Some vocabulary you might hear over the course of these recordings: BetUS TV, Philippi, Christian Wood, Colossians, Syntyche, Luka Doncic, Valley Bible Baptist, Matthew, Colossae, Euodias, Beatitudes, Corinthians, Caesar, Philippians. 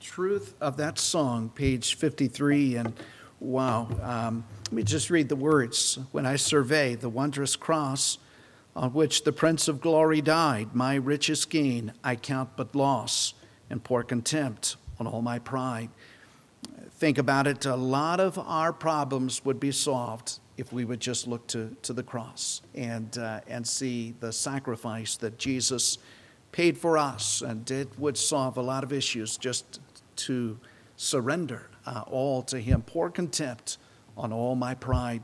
Truth of that song, page 53, and wow. Let me just read the words. When I survey the wondrous cross on which the Prince of Glory died, my richest gain I count but loss and pour contempt on all my pride. Think about it. A lot of our problems would be solved if we would just look to the cross and see the sacrifice that Jesus paid for us. And it would solve a lot of issues just to surrender all to him. Pour contempt on all my pride.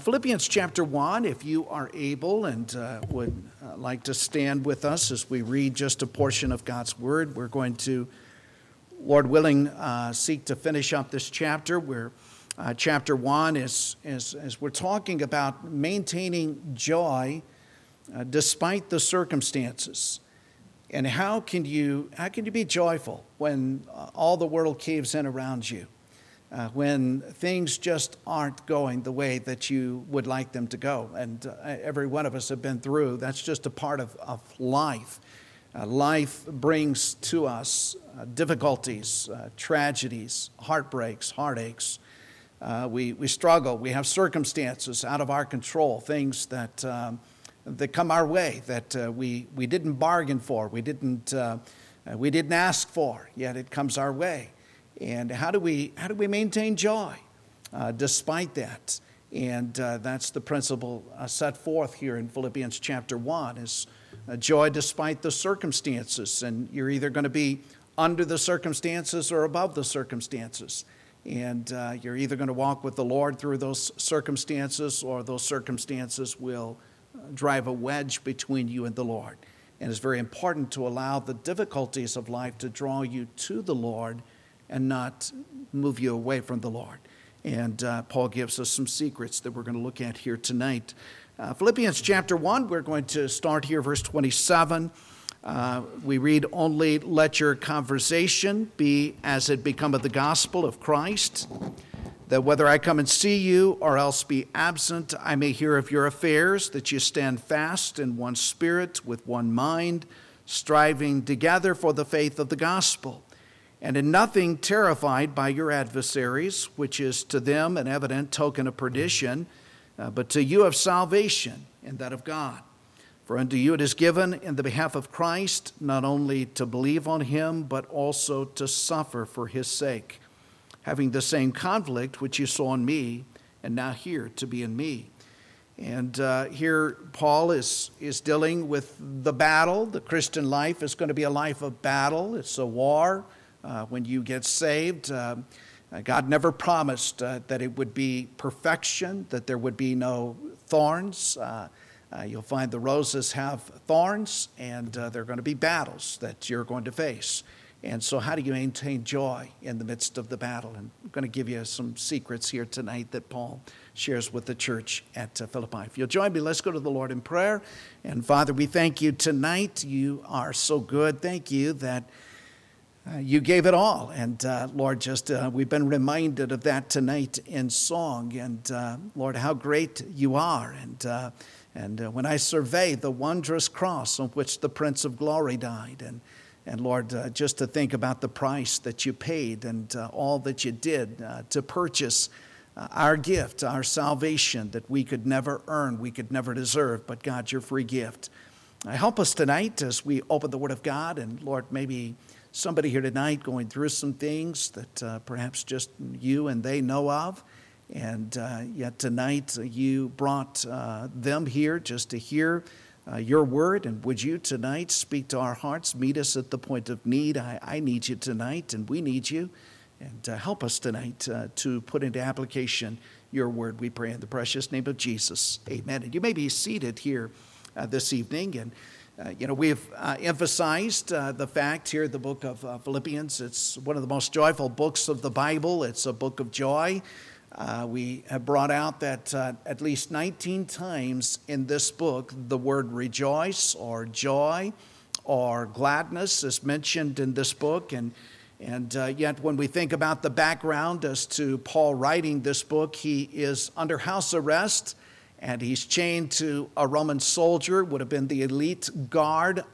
Philippians chapter 1, if you are able and would like to stand with us as we read just a portion of God's word. We're going to, Lord willing, seek to finish up this chapter where chapter 1 is we're talking about maintaining joy despite the circumstances. And how can you be joyful when all the world caves in around you, when things just aren't going the way that you would like them to go? And every one of us have been through. That's just a part of life. Life brings to us difficulties, tragedies, heartbreaks, heartaches. We struggle. We have circumstances out of our control, things that come our way that we didn't bargain for, we didn't ask for, yet it comes our way. And how do we maintain joy despite that? And that's the principle set forth here in Philippians chapter 1 is joy despite the circumstances. And you're either going to be under the circumstances or above the circumstances. And you're either going to walk with the Lord through those circumstances or those circumstances will drive a wedge between you and the Lord. And it's very important to allow the difficulties of life to draw you to the Lord and not move you away from the Lord. And Paul gives us some secrets that we're going to look at here tonight. Philippians chapter 1, we're going to start here, verse 27. We read, only let your conversation be as it becometh the gospel of Christ, that whether I come and see you or else be absent, I may hear of your affairs, that you stand fast in one spirit, with one mind, striving together for the faith of the gospel. And in nothing terrified by your adversaries, which is to them an evident token of perdition, but to you of salvation, and that of God. For unto you it is given in the behalf of Christ, not only to believe on him, but also to suffer for his sake, having the same conflict which you saw in me, and now here to be in me. And here Paul is dealing with the battle. The Christian life is going to be a life of battle. It's a war. When you get saved, God never promised that it would be perfection, that there would be no thorns. You'll find the roses have thorns, and there are going to be battles that you're going to face. And so how do you maintain joy in the midst of the battle? And I'm going to give you some secrets here tonight that Paul shares with the church at Philippi. If you'll join me, let's go to the Lord in prayer. And Father, we thank you tonight. You are so good. Thank you that you gave it all, and Lord, just we've been reminded of that tonight in song, and Lord, how great you are, and when I survey the wondrous cross on which the Prince of Glory died, and Lord, just to think about the price that you paid and all that you did to purchase our gift, our salvation that we could never earn, we could never deserve, but God, your free gift. Help us tonight as we open the Word of God, and Lord, maybe somebody here tonight going through some things that perhaps just you and they know of, and yet tonight you brought them here just to hear your word, and would you tonight speak to our hearts, meet us at the point of need. I need you tonight, and we need you, and help us tonight to put into application your word, we pray in the precious name of Jesus, amen. And you may be seated here this evening, and we've emphasized the fact here, the book of Philippians. It's one of the most joyful books of the Bible. It's a book of joy. We have brought out that at least 19 times in this book, the word rejoice or joy or gladness is mentioned in this book. And yet when we think about the background as to Paul writing this book, he is under house arrest. And he's chained to a Roman soldier, would have been the elite guard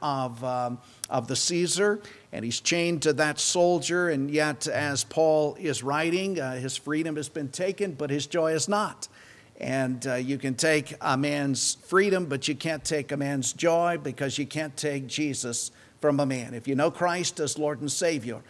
of the Caesar, and he's chained to that soldier, and yet as Paul is writing, his freedom has been taken, but his joy is not. And you can take a man's freedom, but you can't take a man's joy, because you can't take Jesus from a man. If you know Christ as Lord and Savior,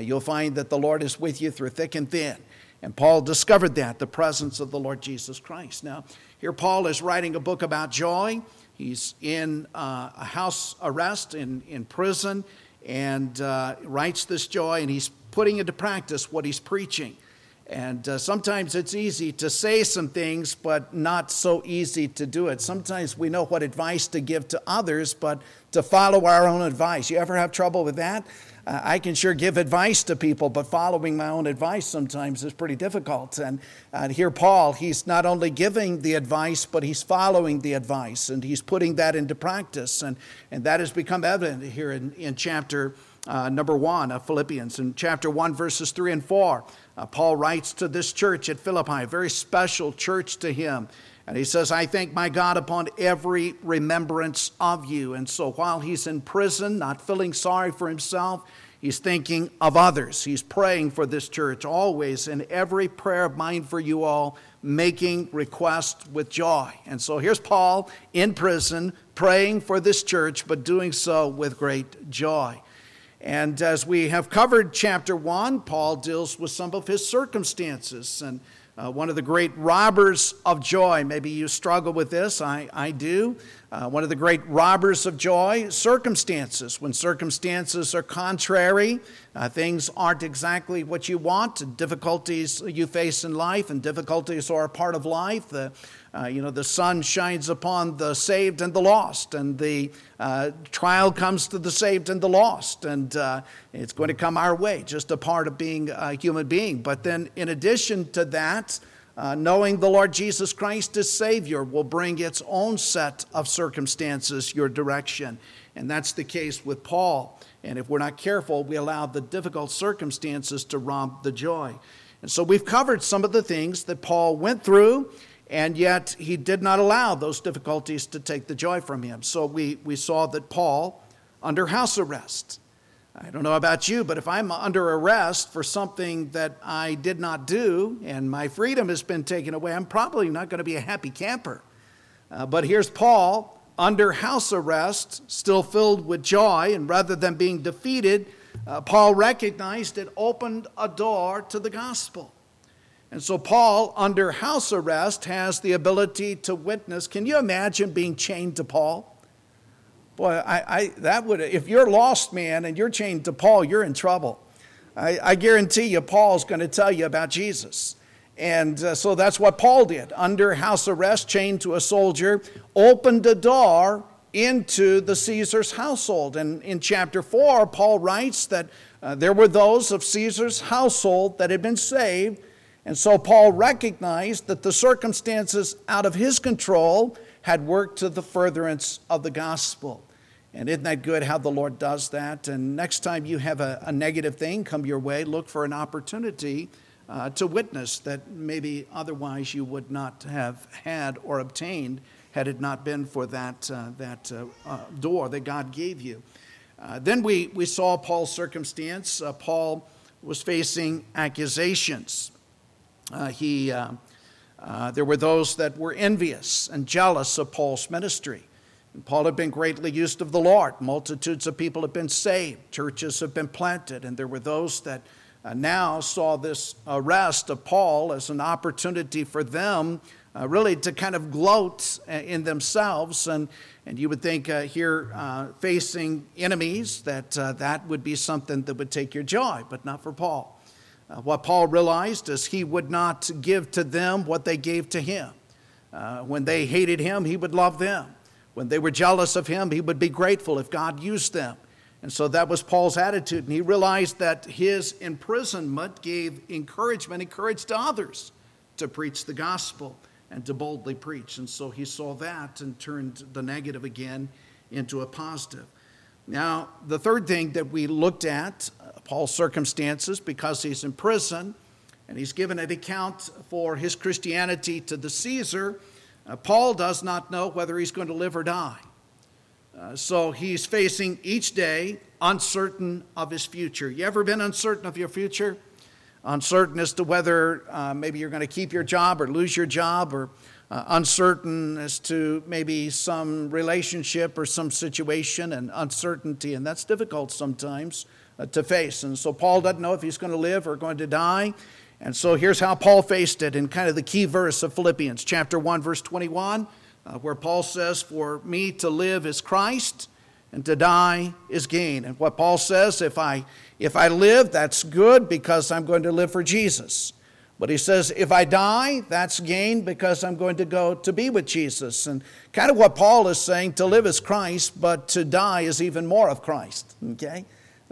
you'll find that the Lord is with you through thick and thin. And Paul discovered that, the presence of the Lord Jesus Christ. Now, here Paul is writing a book about joy. He's in a house arrest, in prison, and writes this joy, and he's putting into practice what he's preaching. And sometimes it's easy to say some things, but not so easy to do it. Sometimes we know what advice to give to others, but to follow our own advice. You ever have trouble with that? I can sure give advice to people, but following my own advice sometimes is pretty difficult. And here Paul, he's not only giving the advice, but he's following the advice, and he's putting that into practice. And that has become evident here in chapter number 1 of Philippians. In chapter 1, verses 3 and 4, Paul writes to this church at Philippi, a very special church to him. And he says, I thank my God upon every remembrance of you. And so while he's in prison, not feeling sorry for himself, he's thinking of others. He's praying for this church always, in every prayer of mine for you all, making requests with joy. And so here's Paul in prison, praying for this church, but doing so with great joy. And as we have covered chapter 1, Paul deals with some of his circumstances. And one of the great robbers of joy, maybe you struggle with this, I do. One of the great robbers of joy, circumstances. When circumstances are contrary, things aren't exactly what you want, difficulties you face in life, and difficulties are a part of life. The sun shines upon the saved and the lost, and the trial comes to the saved and the lost, and it's going to come our way, just a part of being a human being. But then in addition to that, knowing the Lord Jesus Christ as Savior will bring its own set of circumstances your direction. And that's the case with Paul. And if we're not careful, we allow the difficult circumstances to rob the joy. And so we've covered some of the things that Paul went through, and yet he did not allow those difficulties to take the joy from him. So we saw that Paul, under house arrest. I don't know about you, but if I'm under arrest for something that I did not do and my freedom has been taken away, I'm probably not going to be a happy camper. But here's Paul, under house arrest, still filled with joy, and rather than being defeated, Paul recognized it opened a door to the gospel. And so Paul, under house arrest, has the ability to witness. Can you imagine being chained to Paul? Boy, if you're a lost man and you're chained to Paul, you're in trouble. I guarantee you Paul's going to tell you about Jesus. And so that's what Paul did. Under house arrest, chained to a soldier, opened a door into the Caesar's household. And in chapter 4, Paul writes that there were those of Caesar's household that had been saved. And so Paul recognized that the circumstances out of his control had worked to the furtherance of the gospel. And isn't that good how the Lord does that? And next time you have a negative thing come your way, look for an opportunity to witness that maybe otherwise you would not have had or obtained had it not been for that door that God gave you. Then we saw Paul's circumstance. Paul was facing accusations. There were those that were envious and jealous of Paul's ministry. And Paul had been greatly used of the Lord. Multitudes of people have been saved. Churches have been planted. And there were those that now saw this arrest of Paul as an opportunity for them really to kind of gloat in themselves. And you would think here facing enemies that would be something that would take your joy, but not for Paul. What Paul realized is he would not give to them what they gave to him. When they hated him, he would love them. When they were jealous of him, he would be grateful if God used them. And so that was Paul's attitude. And he realized that his imprisonment gave encouraged to others to preach the gospel and to boldly preach. And so he saw that and turned the negative again into a positive. Now, the third thing that we looked at, Paul's circumstances, because he's in prison and he's given an account for his Christianity to the Caesar, Paul does not know whether he's going to live or die. So he's facing each day uncertain of his future. You ever been uncertain of your future? Uncertain as to whether maybe you're going to keep your job or lose your job, or uncertain as to maybe some relationship or some situation, and uncertainty. And that's difficult sometimes to face. And so Paul doesn't know if he's going to live or going to die. And so here's how Paul faced it in kind of the key verse of Philippians, chapter 1, verse 21, where Paul says, "For me to live is Christ, and to die is gain." And what Paul says, if I live, that's good, because I'm going to live for Jesus. But he says, if I die, that's gain, because I'm going to go to be with Jesus. And kind of what Paul is saying, to live is Christ, but to die is even more of Christ, okay?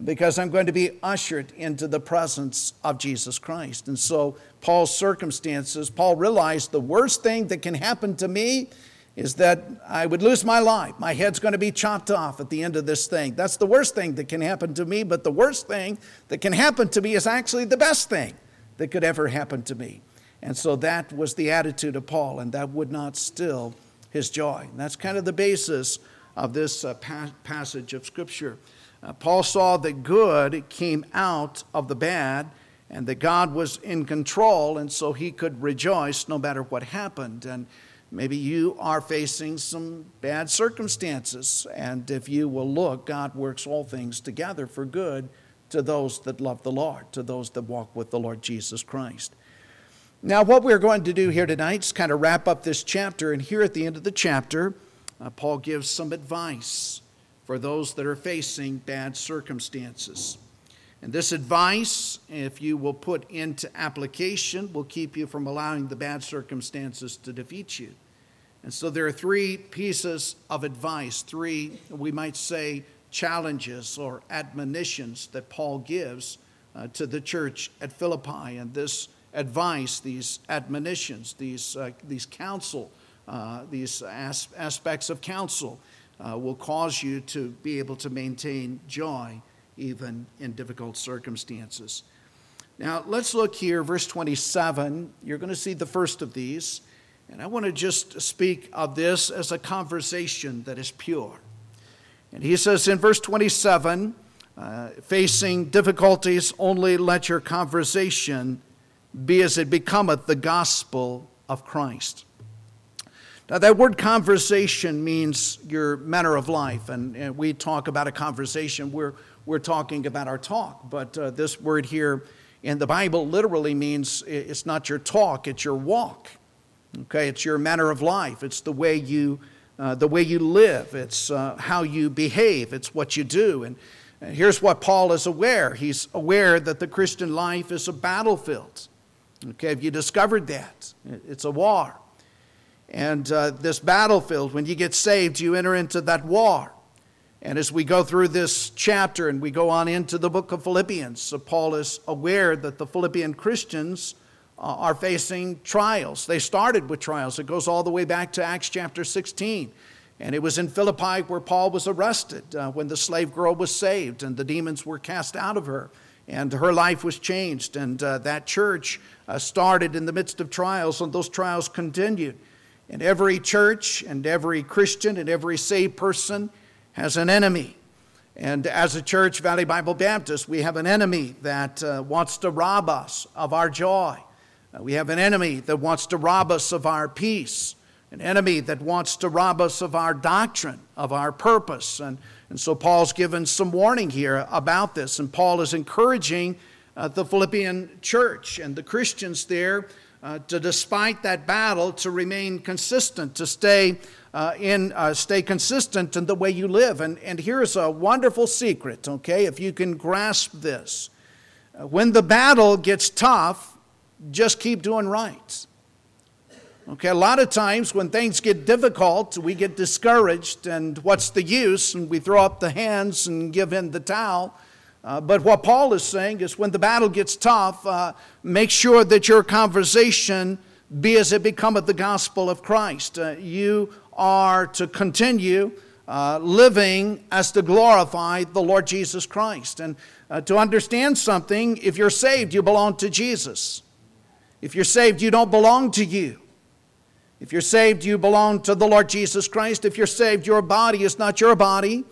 Because I'm going to be ushered into the presence of Jesus Christ. And so Paul's circumstances, Paul realized the worst thing that can happen to me is that I would lose my life. My head's going to be chopped off at the end of this thing. That's the worst thing that can happen to me, but the worst thing that can happen to me is actually the best thing that could ever happen to me. And so that was the attitude of Paul, and that would not still his joy. And that's kind of the basis of this passage of Scripture. Paul saw that good came out of the bad, and that God was in control, and so he could rejoice no matter what happened. And maybe you are facing some bad circumstances, and if you will look, God works all things together for good to those that love the Lord, to those that walk with the Lord Jesus Christ. Now, what we're going to do here tonight is kind of wrap up this chapter, and here at the end of the chapter, Paul gives some advice for those that are facing bad circumstances. And this advice, if you will put into application, will keep you from allowing the bad circumstances to defeat you. And so there are three pieces of advice, three, we might say, challenges or admonitions that Paul gives to the church at Philippi. And this advice, these admonitions, these counsel, these aspects of counsel will cause you to be able to maintain joy even in difficult circumstances. Now, let's look here, verse 27. You're going to see the first of these. And I want to just speak of this as a conversation that is pure. And he says in verse 27, facing difficulties, only let your conversation be as it becometh the gospel of Christ. Now, that word conversation means your manner of life. And we talk about a conversation where we're talking about our talk, but this word here in the Bible literally means it's not your talk, it's your walk. Okay, it's your manner of life. It's the way you live. It's how you behave. It's what you do. And here's what Paul is aware. He's aware that the Christian life is a battlefield. Okay, have you discovered that? It's a war. And this battlefield, when you get saved, you enter into that war. And as we go through this chapter and we go on into the book of Philippians, so Paul is aware that the Philippian Christians are facing trials. They started with trials. It goes all the way back to Acts chapter 16. And it was in Philippi where Paul was arrested when the slave girl was saved and the demons were cast out of her. And her life was changed. And that church started in the midst of trials, and those trials continued. And every church and every Christian and every saved person has an enemy. And as a church, Valley Bible Baptist, we have an enemy that wants to rob us of our joy. We have an enemy that wants to rob us of our peace, an enemy that wants to rob us of our doctrine, of our purpose. And so Paul's given some warning here about this. And Paul is encouraging the Philippian church and the Christians there to, despite that battle, to remain consistent, to stay consistent in the way you live. And here's a wonderful secret, okay, if you can grasp this. When the battle gets tough, just keep doing right. Okay, a lot of times when things get difficult, we get discouraged, and what's the use? And we throw up the hands and give in the towel. But what Paul is saying is when the battle gets tough, make sure that your conversation be as it becometh the gospel of Christ. You are to continue living as to glorify the Lord Jesus Christ. And to understand something, if you're saved, you belong to Jesus. If you're saved, you don't belong to you. If you're saved, you belong to the Lord Jesus Christ. If you're saved, your body is not your body.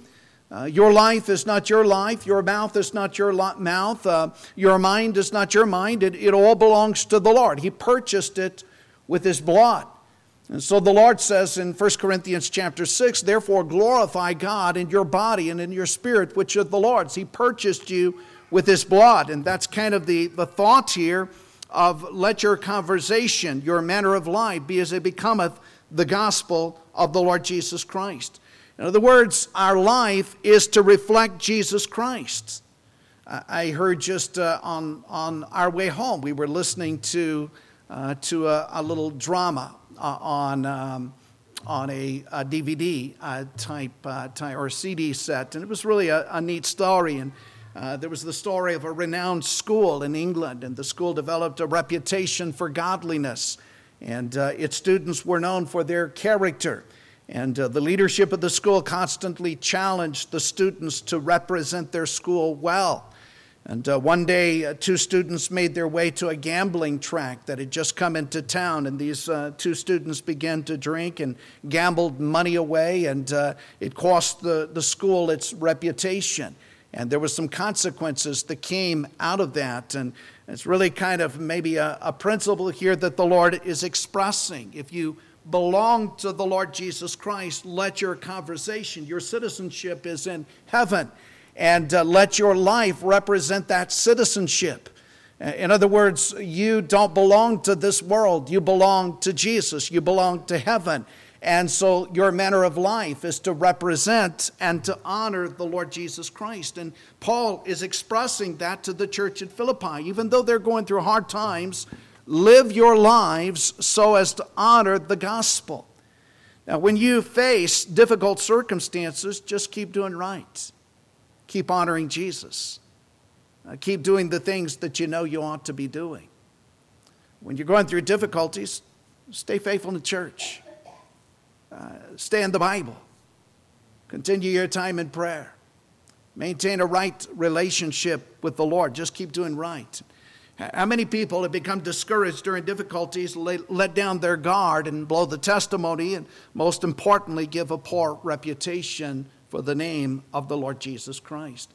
Your life is not your life. Your mouth is not your mouth. Your mind is not your mind. It all belongs to the Lord. He purchased it with His blood. And so the Lord says in 1 Corinthians chapter 6, therefore glorify God in your body and in your spirit, which is the Lord's. He purchased you with His blood. And that's kind of the thought here of let your conversation, your manner of life, be as it becometh the gospel of the Lord Jesus Christ. In other words, our life is to reflect Jesus Christ. I heard just on our way home, we were listening to a little drama on a DVD type or CD set, and it was really a neat story. And there was the story of a renowned school in England, and the school developed a reputation for godliness, and its students were known for their character. And the leadership of the school constantly challenged the students to represent their school well. And one day, two students made their way to a gambling tract that had just come into town. And these two students began to drink and gambled money away. And it cost the school its reputation. And there were some consequences that came out of that. And it's really kind of maybe a principle here that the Lord is expressing. If you belong to the Lord Jesus Christ, let your conversation, your citizenship is in heaven, and let your life represent that citizenship. In other words, you don't belong to this world, you belong to Jesus, you belong to heaven, and so your manner of life is to represent and to honor the Lord Jesus Christ. And Paul is expressing that to the church at Philippi. Even though they're going through hard times, live your lives so as to honor the gospel. Now, when you face difficult circumstances, just keep doing right. Keep honoring Jesus. Keep doing the things that you know you ought to be doing. When you're going through difficulties, stay faithful in the church. Stay in the Bible. Continue your time in prayer. Maintain a right relationship with the Lord. Just keep doing right. How many people have become discouraged during difficulties, let down their guard and blow the testimony, and most importantly, give a poor reputation for the name of the Lord Jesus Christ?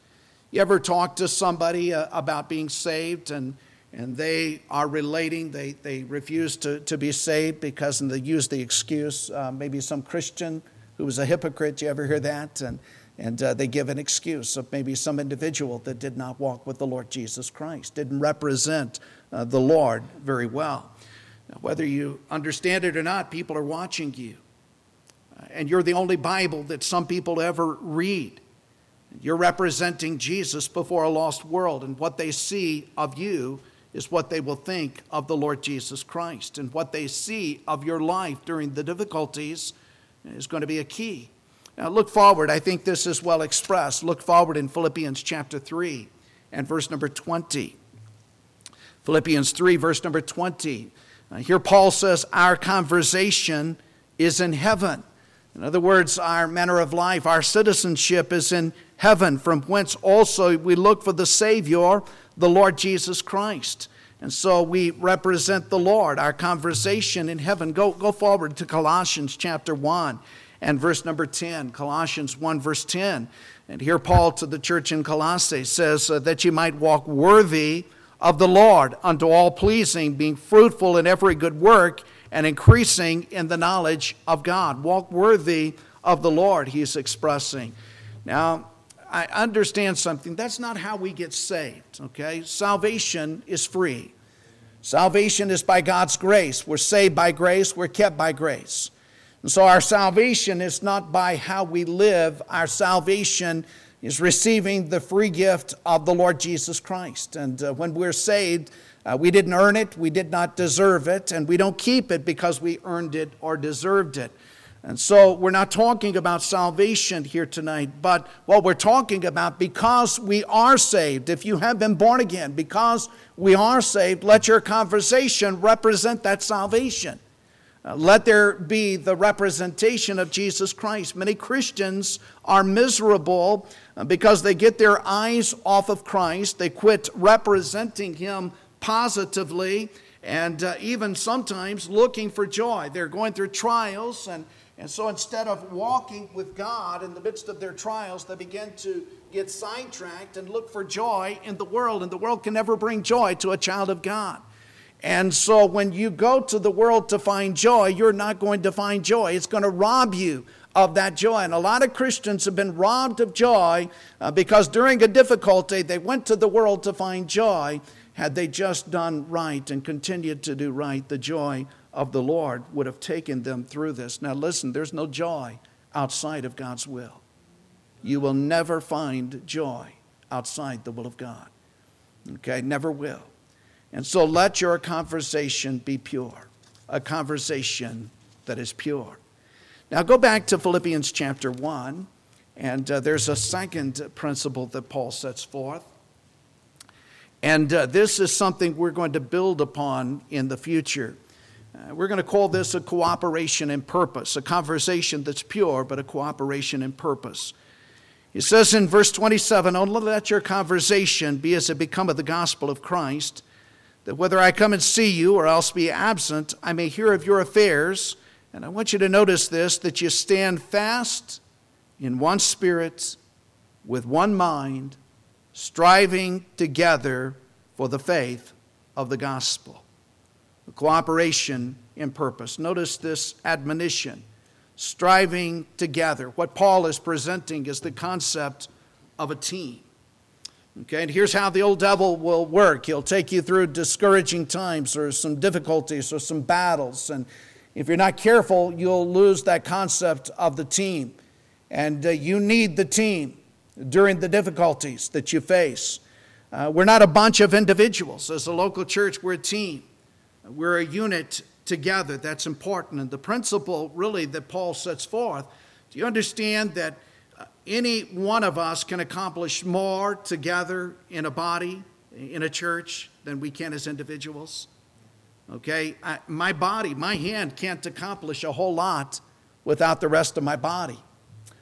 You ever talk to somebody about being saved and they are relating, they refuse to be saved because and they use the excuse, maybe some Christian who was a hypocrite, you ever hear that? And they give an excuse of maybe some individual that did not walk with the Lord Jesus Christ, didn't represent the Lord very well. Now, whether you understand it or not, people are watching you. And you're the only Bible that some people ever read. You're representing Jesus before a lost world. And what they see of you is what they will think of the Lord Jesus Christ. And what they see of your life during the difficulties is going to be a key. Now look forward. I think this is well expressed. Look forward in Philippians chapter 3 and verse number 20. Philippians 3 verse number 20. Here Paul says our conversation is in heaven. In other words, our manner of life, our citizenship is in heaven, from whence also we look for the Savior, the Lord Jesus Christ. And so we represent the Lord, our conversation in heaven. Go forward to Colossians chapter 1. And verse number 10, Colossians 1, verse 10. And here Paul to the church in Colossae says, that you might walk worthy of the Lord unto all pleasing, being fruitful in every good work and increasing in the knowledge of God. Walk worthy of the Lord, he's expressing. Now, I understand something. That's not how we get saved, okay? Salvation is free. Salvation is by God's grace. We're saved by grace. We're kept by grace. And so our salvation is not by how we live. Our salvation is receiving the free gift of the Lord Jesus Christ. And when we're saved, we didn't earn it, we did not deserve it, and we don't keep it because we earned it or deserved it. And so we're not talking about salvation here tonight, but what we're talking about, because we are saved, if you have been born again, because we are saved, let your conversation represent that salvation. Let there be the representation of Jesus Christ. Many Christians are miserable because they get their eyes off of Christ. They quit representing Him positively, and even sometimes looking for joy. They're going through trials, and so instead of walking with God in the midst of their trials, they begin to get sidetracked and look for joy in the world, and the world can never bring joy to a child of God. And so when you go to the world to find joy, you're not going to find joy. It's going to rob you of that joy. And a lot of Christians have been robbed of joy because during a difficulty, they went to the world to find joy. Had they just done right and continued to do right, the joy of the Lord would have taken them through this. Now listen, there's no joy outside of God's will. You will never find joy outside the will of God. Okay, never will. And so let your conversation be pure, a conversation that is pure. Now go back to Philippians chapter 1, and there's a second principle that Paul sets forth. And this is something we're going to build upon in the future. We're going to call this a cooperation in purpose, a conversation that's pure, but a cooperation in purpose. It says in verse 27, "Oh, let your conversation be as it becometh the gospel of Christ, that whether I come and see you or else be absent, I may hear of your affairs." And I want you to notice this, that you stand fast in one spirit, with one mind, striving together for the faith of the gospel. The cooperation in purpose. Notice this admonition, striving together. What Paul is presenting is the concept of a team. Okay, and here's how the old devil will work. He'll take you through discouraging times or some difficulties or some battles. And if you're not careful, you'll lose that concept of the team. And you need the team during the difficulties that you face. We're not a bunch of individuals. As a local church, we're a team. We're a unit together. That's important. And the principle really that Paul sets forth, do you understand that any one of us can accomplish more together in a body, in a church, than we can as individuals? Okay? My body, my hand can't accomplish a whole lot without the rest of my body.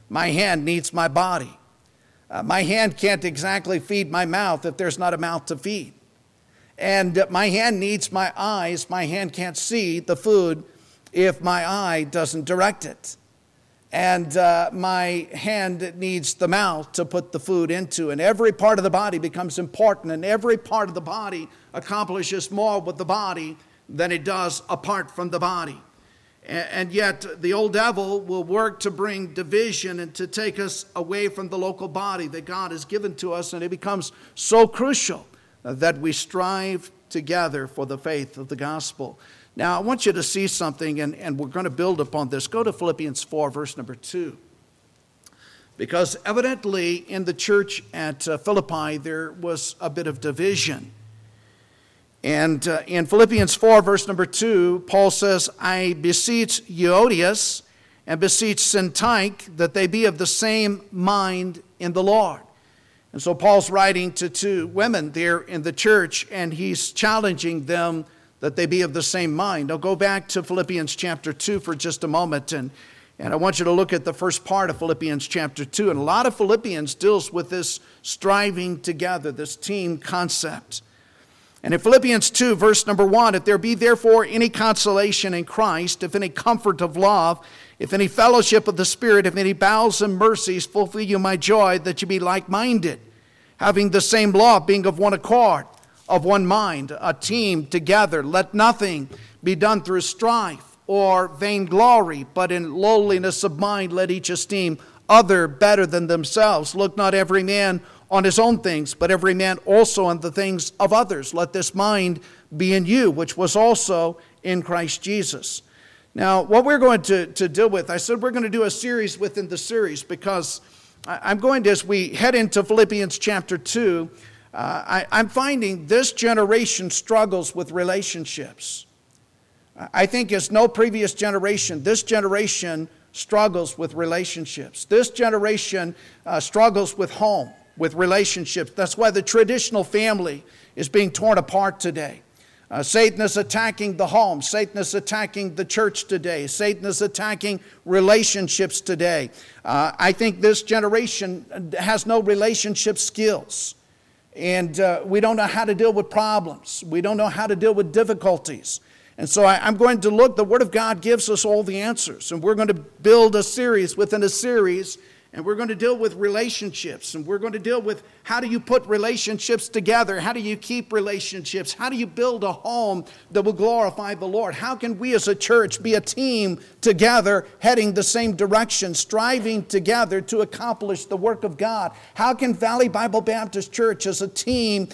My hand needs my body. My hand can't exactly feed my mouth if there's not a mouth to feed. And my hand needs my eyes. My hand can't see the food if my eye doesn't direct it. And my hand needs the mouth to put the food into. And every part of the body becomes important. And every part of the body accomplishes more with the body than it does apart from the body. And yet the old devil will work to bring division and to take us away from the local body that God has given to us. And it becomes so crucial that we strive together for the faith of the gospel. Now, I want you to see something, and we're going to build upon this. Go to Philippians 4, verse number 2. Because evidently in the church at Philippi, there was a bit of division. And in Philippians 4, verse number 2, Paul says, "I beseech Euodias and beseech Syntyche that they be of the same mind in the Lord." And so Paul's writing to two women there in the church, and he's challenging them that they be of the same mind. I'll go back to Philippians chapter 2 for just a moment, and I want you to look at the first part of Philippians chapter 2. And a lot of Philippians deals with this striving together, this team concept. And in Philippians 2, verse number 1, "If there be therefore any consolation in Christ, if any comfort of love, if any fellowship of the Spirit, if any bowels and mercies, fulfill you my joy, that you be like-minded, having the same love, being of one accord, of one mind," a team together. "Let nothing be done through strife or vainglory, but in lowliness of mind let each esteem other better than themselves. Look not every man on his own things, but every man also on the things of others. Let this mind be in you, which was also in Christ Jesus." Now, what we're going to deal with, I said we're going to do a series within the series, because I'm going to, as we head into Philippians chapter 2, I'm finding this generation struggles with relationships. I think as no previous generation, this generation struggles with relationships. This generation struggles with home, with relationships. That's why the traditional family is being torn apart today. Satan is attacking the home. Satan is attacking the church today. Satan is attacking relationships today. I think this generation has no relationship skills. And we don't know how to deal with problems. We don't know how to deal with difficulties. And so I'm going to look. The Word of God gives us all the answers. And we're going to build a series within a series. And we're going to deal with relationships. And we're going to deal with how do you put relationships together? How do you keep relationships? How do you build a home that will glorify the Lord? How can we as a church be a team together, heading the same direction, striving together to accomplish the work of God? How can Valley Bible Baptist Church as a team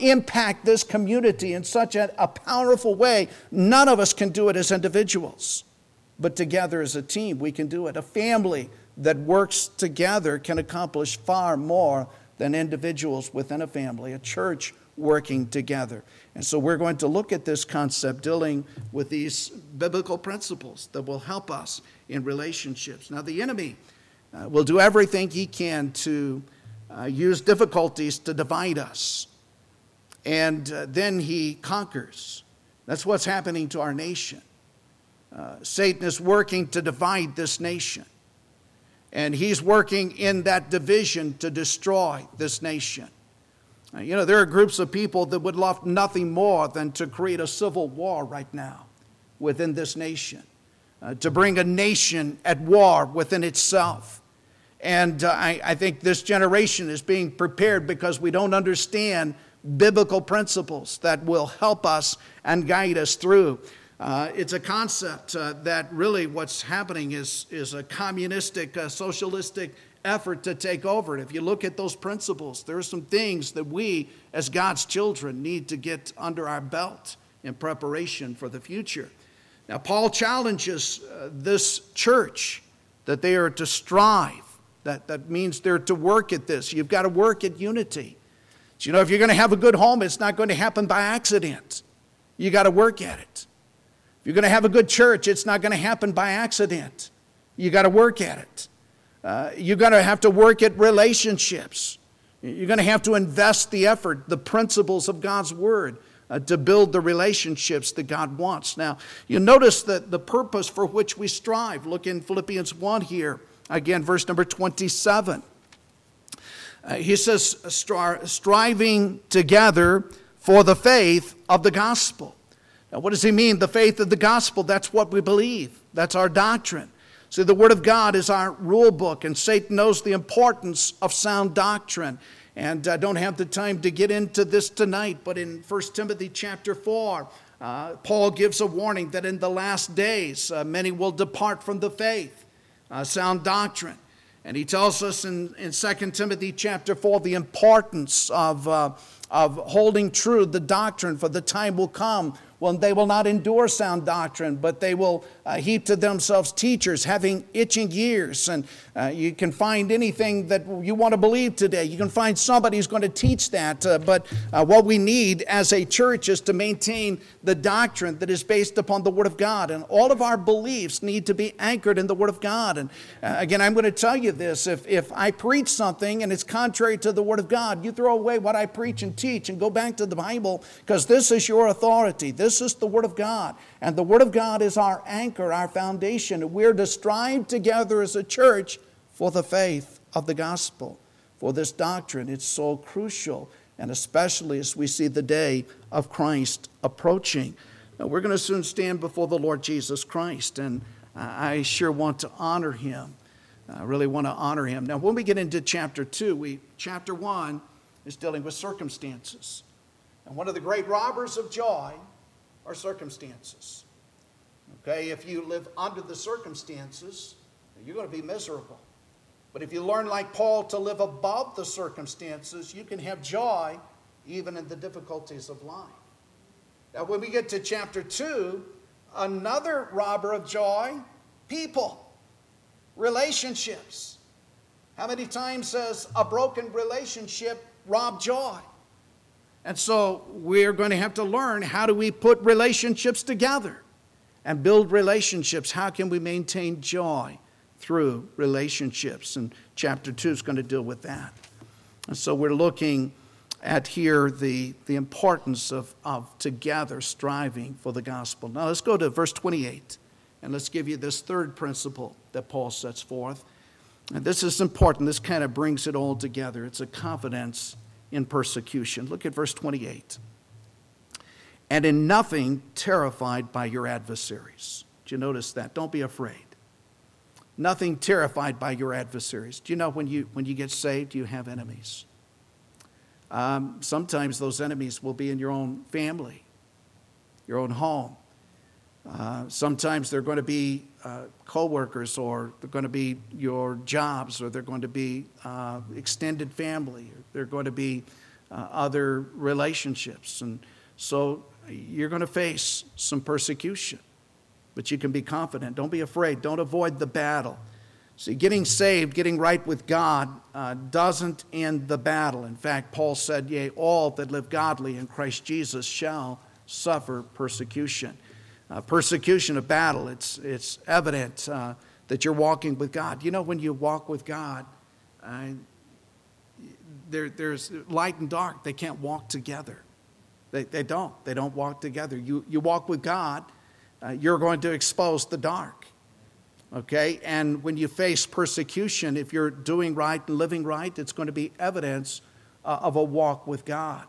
impact this community in such a powerful way? None of us can do it as individuals, but together as a team we can do it. A family that works together can accomplish far more than individuals within a family, a church working together. And so we're going to look at this concept, dealing with these biblical principles that will help us in relationships. Now, the enemy will do everything he can to use difficulties to divide us. And then he conquers. That's what's happening to our nation. Satan is working to divide this nation. And he's working in that division to destroy this nation. You know, there are groups of people that would love nothing more than to create a civil war right now within this nation, to bring a nation at war within itself. And I think this generation is being prepared because we don't understand biblical principles that will help us and guide us through. It's a concept that really what's happening is a communistic, socialistic effort to take over. And if you look at those principles, there are some things that we as God's children need to get under our belt in preparation for the future. Now, Paul challenges this church that they are to strive. That means they're to work at this. You've got to work at unity. So, you know, if you're going to have a good home, it's not going to happen by accident. You got to work at it. If you're going to have a good church, it's not going to happen by accident. You got to work at it. You're going to have to work at relationships. You're going to have to invest the effort, the principles of God's Word, to build the relationships that God wants. Now, you notice that the purpose for which we strive. Look in Philippians 1 here, again, verse number 27. He says, striving together for the faith of the gospel. Now, what does he mean? The faith of the gospel, that's what we believe. That's our doctrine. See, the Word of God is our rule book, and Satan knows the importance of sound doctrine. And I don't have the time to get into this tonight, but in 1 Timothy chapter 4, Paul gives a warning that in the last days, many will depart from the faith, sound doctrine. And he tells us in 2 Timothy chapter 4 the importance of holding true the doctrine, for the time will come when they will not endure sound doctrine, but they will heap to themselves teachers having itching ears. And you can find anything that you want to believe today. You can find somebody who's going to teach that. But what we need as a church is to maintain the doctrine that is based upon the Word of God. And all of our beliefs need to be anchored in the Word of God. And again, I'm going to tell you this. If I preach something and it's contrary to the Word of God, you throw away what I preach and teach and go back to the Bible, because this is your authority. This is the Word of God. And the Word of God is our anchor, our foundation. We're to strive together as a church for the faith of the gospel, for this doctrine. It's so crucial, and especially as we see the day of Christ approaching. Now, we're going to soon stand before the Lord Jesus Christ, and I sure want to honor Him. I really want to honor Him. Now, when we get into chapter 2, chapter 1 is dealing with circumstances. And one of the great robbers of joy are circumstances. Okay, if you live under the circumstances, you're going to be miserable. But if you learn, like Paul, to live above the circumstances, you can have joy even in the difficulties of life. Now, when we get to chapter 2, another robber of joy, people, relationships. How many times has a broken relationship robbed joy? And so we're going to have to learn, how do we put relationships together and build relationships? How can we maintain joy through relationships? And chapter 2 is going to deal with that. And so we're looking at here the importance of together striving for the gospel. Now let's go to verse 28, and let's give you this third principle that Paul sets forth. And this is important. This kind of brings it all together. It's a confidence in persecution. Look at verse 28. And in nothing terrified by your adversaries. Did you notice that? Don't be afraid. Nothing terrified by your adversaries. Do you know when you get saved, you have enemies? Sometimes those enemies will be in your own family, your own home. Sometimes they're going to be co-workers, or they're going to be your jobs, or they're going to be extended family, or they're going to be other relationships. And so you're going to face some persecution, but you can be confident. Don't be afraid. Don't avoid the battle. See, getting saved, getting right with God doesn't end the battle. In fact, Paul said, yea, all that live godly in Christ Jesus shall suffer persecution. Persecution, a battle, it's evident that you're walking with God. You know, when you walk with God, there's light and dark. They can't walk together. They don't. They don't walk together. You walk with God, you're going to expose the dark, okay? And when you face persecution, if you're doing right and living right, it's going to be evidence of a walk with God.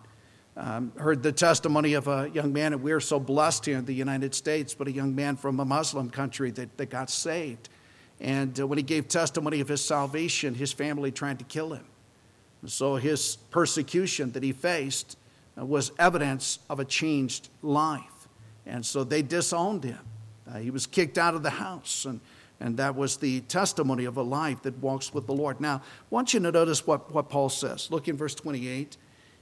Heard the testimony of a young man, and we are so blessed here in the United States, but a young man from a Muslim country that got saved. And when he gave testimony of his salvation, his family tried to kill him. And so his persecution that he faced was evidence of a changed life. And so they disowned him. He was kicked out of the house, and that was the testimony of a life that walks with the Lord. Now, I want you to notice what Paul says. Look in verse 28.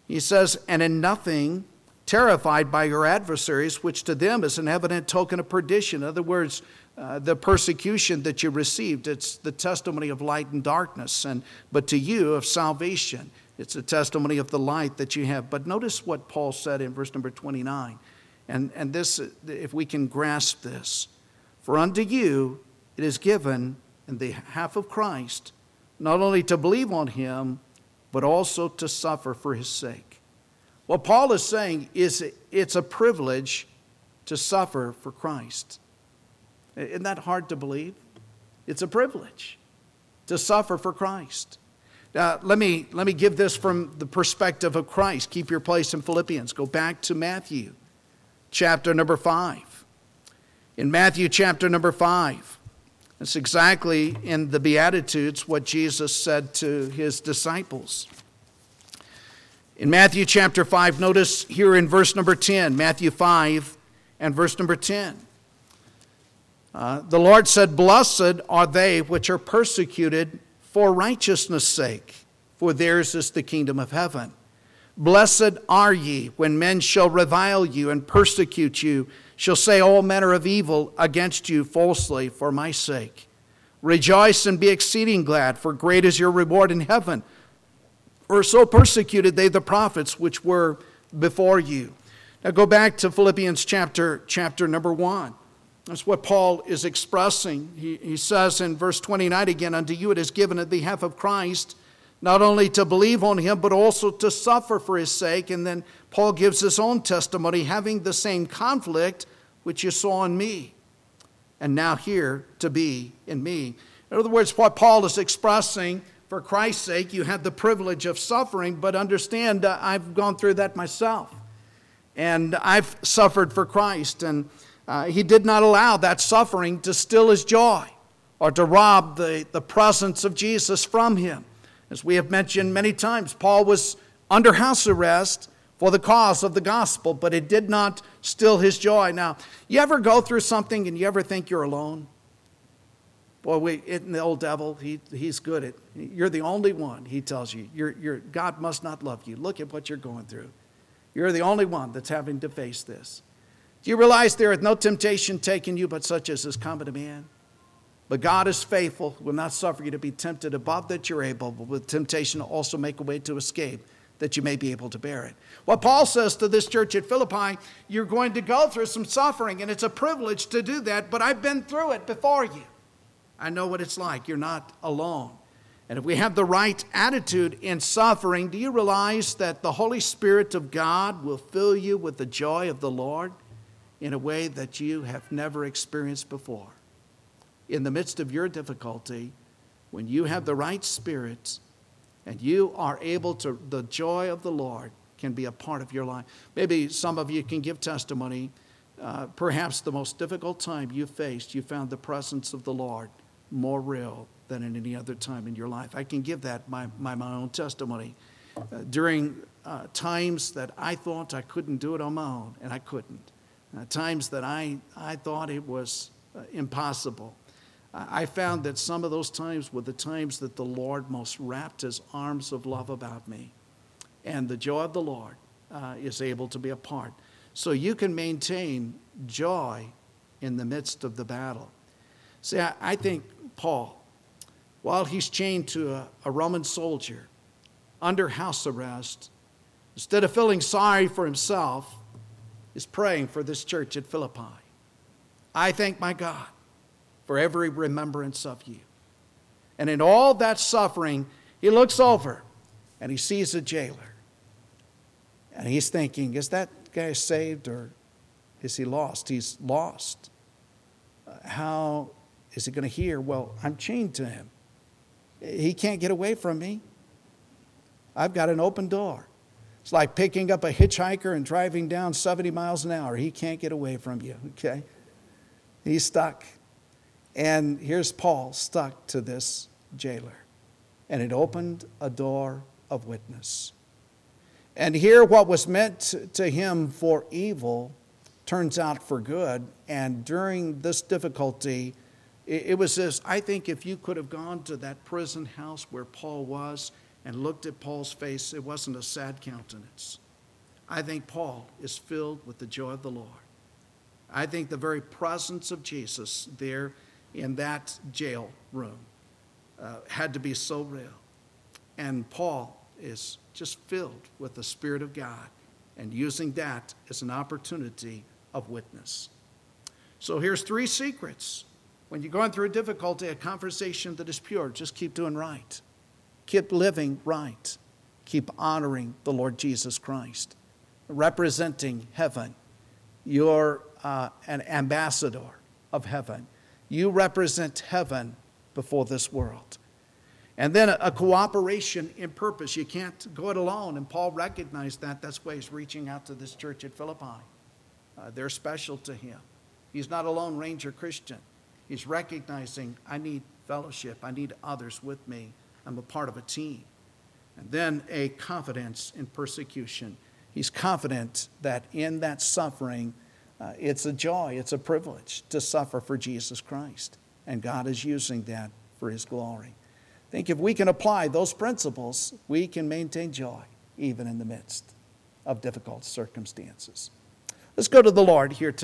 He says, and in nothing terrified by your adversaries, which to them is an evident token of perdition. In other words, the persecution that you received, it's the testimony of light and darkness, but to you of salvation. It's a testimony of the light that you have. But notice what Paul said in verse number 29. And this, if we can grasp this. For unto you it is given in the behalf of Christ, not only to believe on him, but also to suffer for his sake. What Paul is saying is it's a privilege to suffer for Christ. Isn't that hard to believe? It's a privilege to suffer for Christ. Now, let me give this from the perspective of Christ. Keep your place in Philippians. Go back to Matthew chapter number 5. In Matthew chapter number 5, it's exactly in the Beatitudes what Jesus said to his disciples. In Matthew chapter 5, notice here in verse number 10, Matthew 5 and verse number 10. The Lord said, blessed are they which are persecuted for righteousness' sake, for theirs is the kingdom of heaven. Blessed are ye when men shall revile you and persecute you, shall say all manner of evil against you falsely for my sake. Rejoice and be exceeding glad, for great is your reward in heaven. For so persecuted they the prophets which were before you. Now go back to Philippians chapter number 1. That's what Paul is expressing. He says in verse 29 again, unto you it is given in the behalf of Christ, not only to believe on him, but also to suffer for his sake. And then Paul gives his own testimony, having the same conflict which you saw in me, and now here to be in me. In other words, what Paul is expressing, for Christ's sake, you have the privilege of suffering, but understand I've gone through that myself. And I've suffered for Christ, and he did not allow that suffering to steal his joy or to rob the presence of Jesus from him. As we have mentioned many times, Paul was under house arrest for the cause of the gospel, but it did not steal his joy. Now, you ever go through something and you ever think you're alone? Boy, the old devil, he's good at, you're the only one, he tells you. God must not love you. Look at what you're going through. You're the only one that's having to face this. Do you realize there is no temptation taken you but such as is common to man? But God is faithful, will not suffer you to be tempted above that you're able, but with temptation also make a way to escape, that you may be able to bear it. What Paul says to this church at Philippi, you're going to go through some suffering, and it's a privilege to do that, but I've been through it before you. I know what it's like. You're not alone. And if we have the right attitude in suffering, do you realize that the Holy Spirit of God will fill you with the joy of the Lord in a way that you have never experienced before? In the midst of your difficulty, when you have the right spirit, And you are able to, the joy of the Lord can be a part of your life. Maybe some of you can give testimony. Perhaps the most difficult time you faced, you found the presence of the Lord more real than at any other time in your life. I can give that my own testimony. During times that I thought I couldn't do it on my own, and I couldn't. Times that I thought it was impossible. I found that some of those times were the times that the Lord most wrapped his arms of love about me. And the joy of the Lord is able to be a part. So you can maintain joy in the midst of the battle. See, I think Paul, while he's chained to a Roman soldier under house arrest, instead of feeling sorry for himself, is praying for this church at Philippi. I thank my God for every remembrance of you. And in all that suffering, he looks over and he sees a jailer. And he's thinking, is that guy saved or is he lost? He's lost. How is he going to hear? Well, I'm chained to him. He can't get away from me. I've got an open door. It's like picking up a hitchhiker and driving down 70 miles an hour. He can't get away from you, okay? He's stuck. And here's Paul stuck to this jailer. And it opened a door of witness. And here what was meant to him for evil turns out for good. And during this difficulty, it was this. I think if you could have gone to that prison house where Paul was and looked at Paul's face, it wasn't a sad countenance. I think Paul is filled with the joy of the Lord. I think the very presence of Jesus there in that jail room had to be so real. And Paul is just filled with the Spirit of God and using that as an opportunity of witness. So here's 3 secrets. When you're going through a difficulty, a conversation that is pure, just keep doing right. Keep living right. Keep honoring the Lord Jesus Christ. Representing heaven. You're an ambassador of heaven. You represent heaven before this world. And then a cooperation in purpose. You can't go it alone. And Paul recognized that. That's why he's reaching out to this church at Philippi. They're special to him. He's not a lone ranger Christian. He's recognizing, I need fellowship. I need others with me. I'm a part of a team. And then a confidence in persecution. He's confident that in that suffering, it's a joy, it's a privilege to suffer for Jesus Christ. And God is using that for his glory. I think if we can apply those principles, we can maintain joy even in the midst of difficult circumstances. Let's go to the Lord here tonight.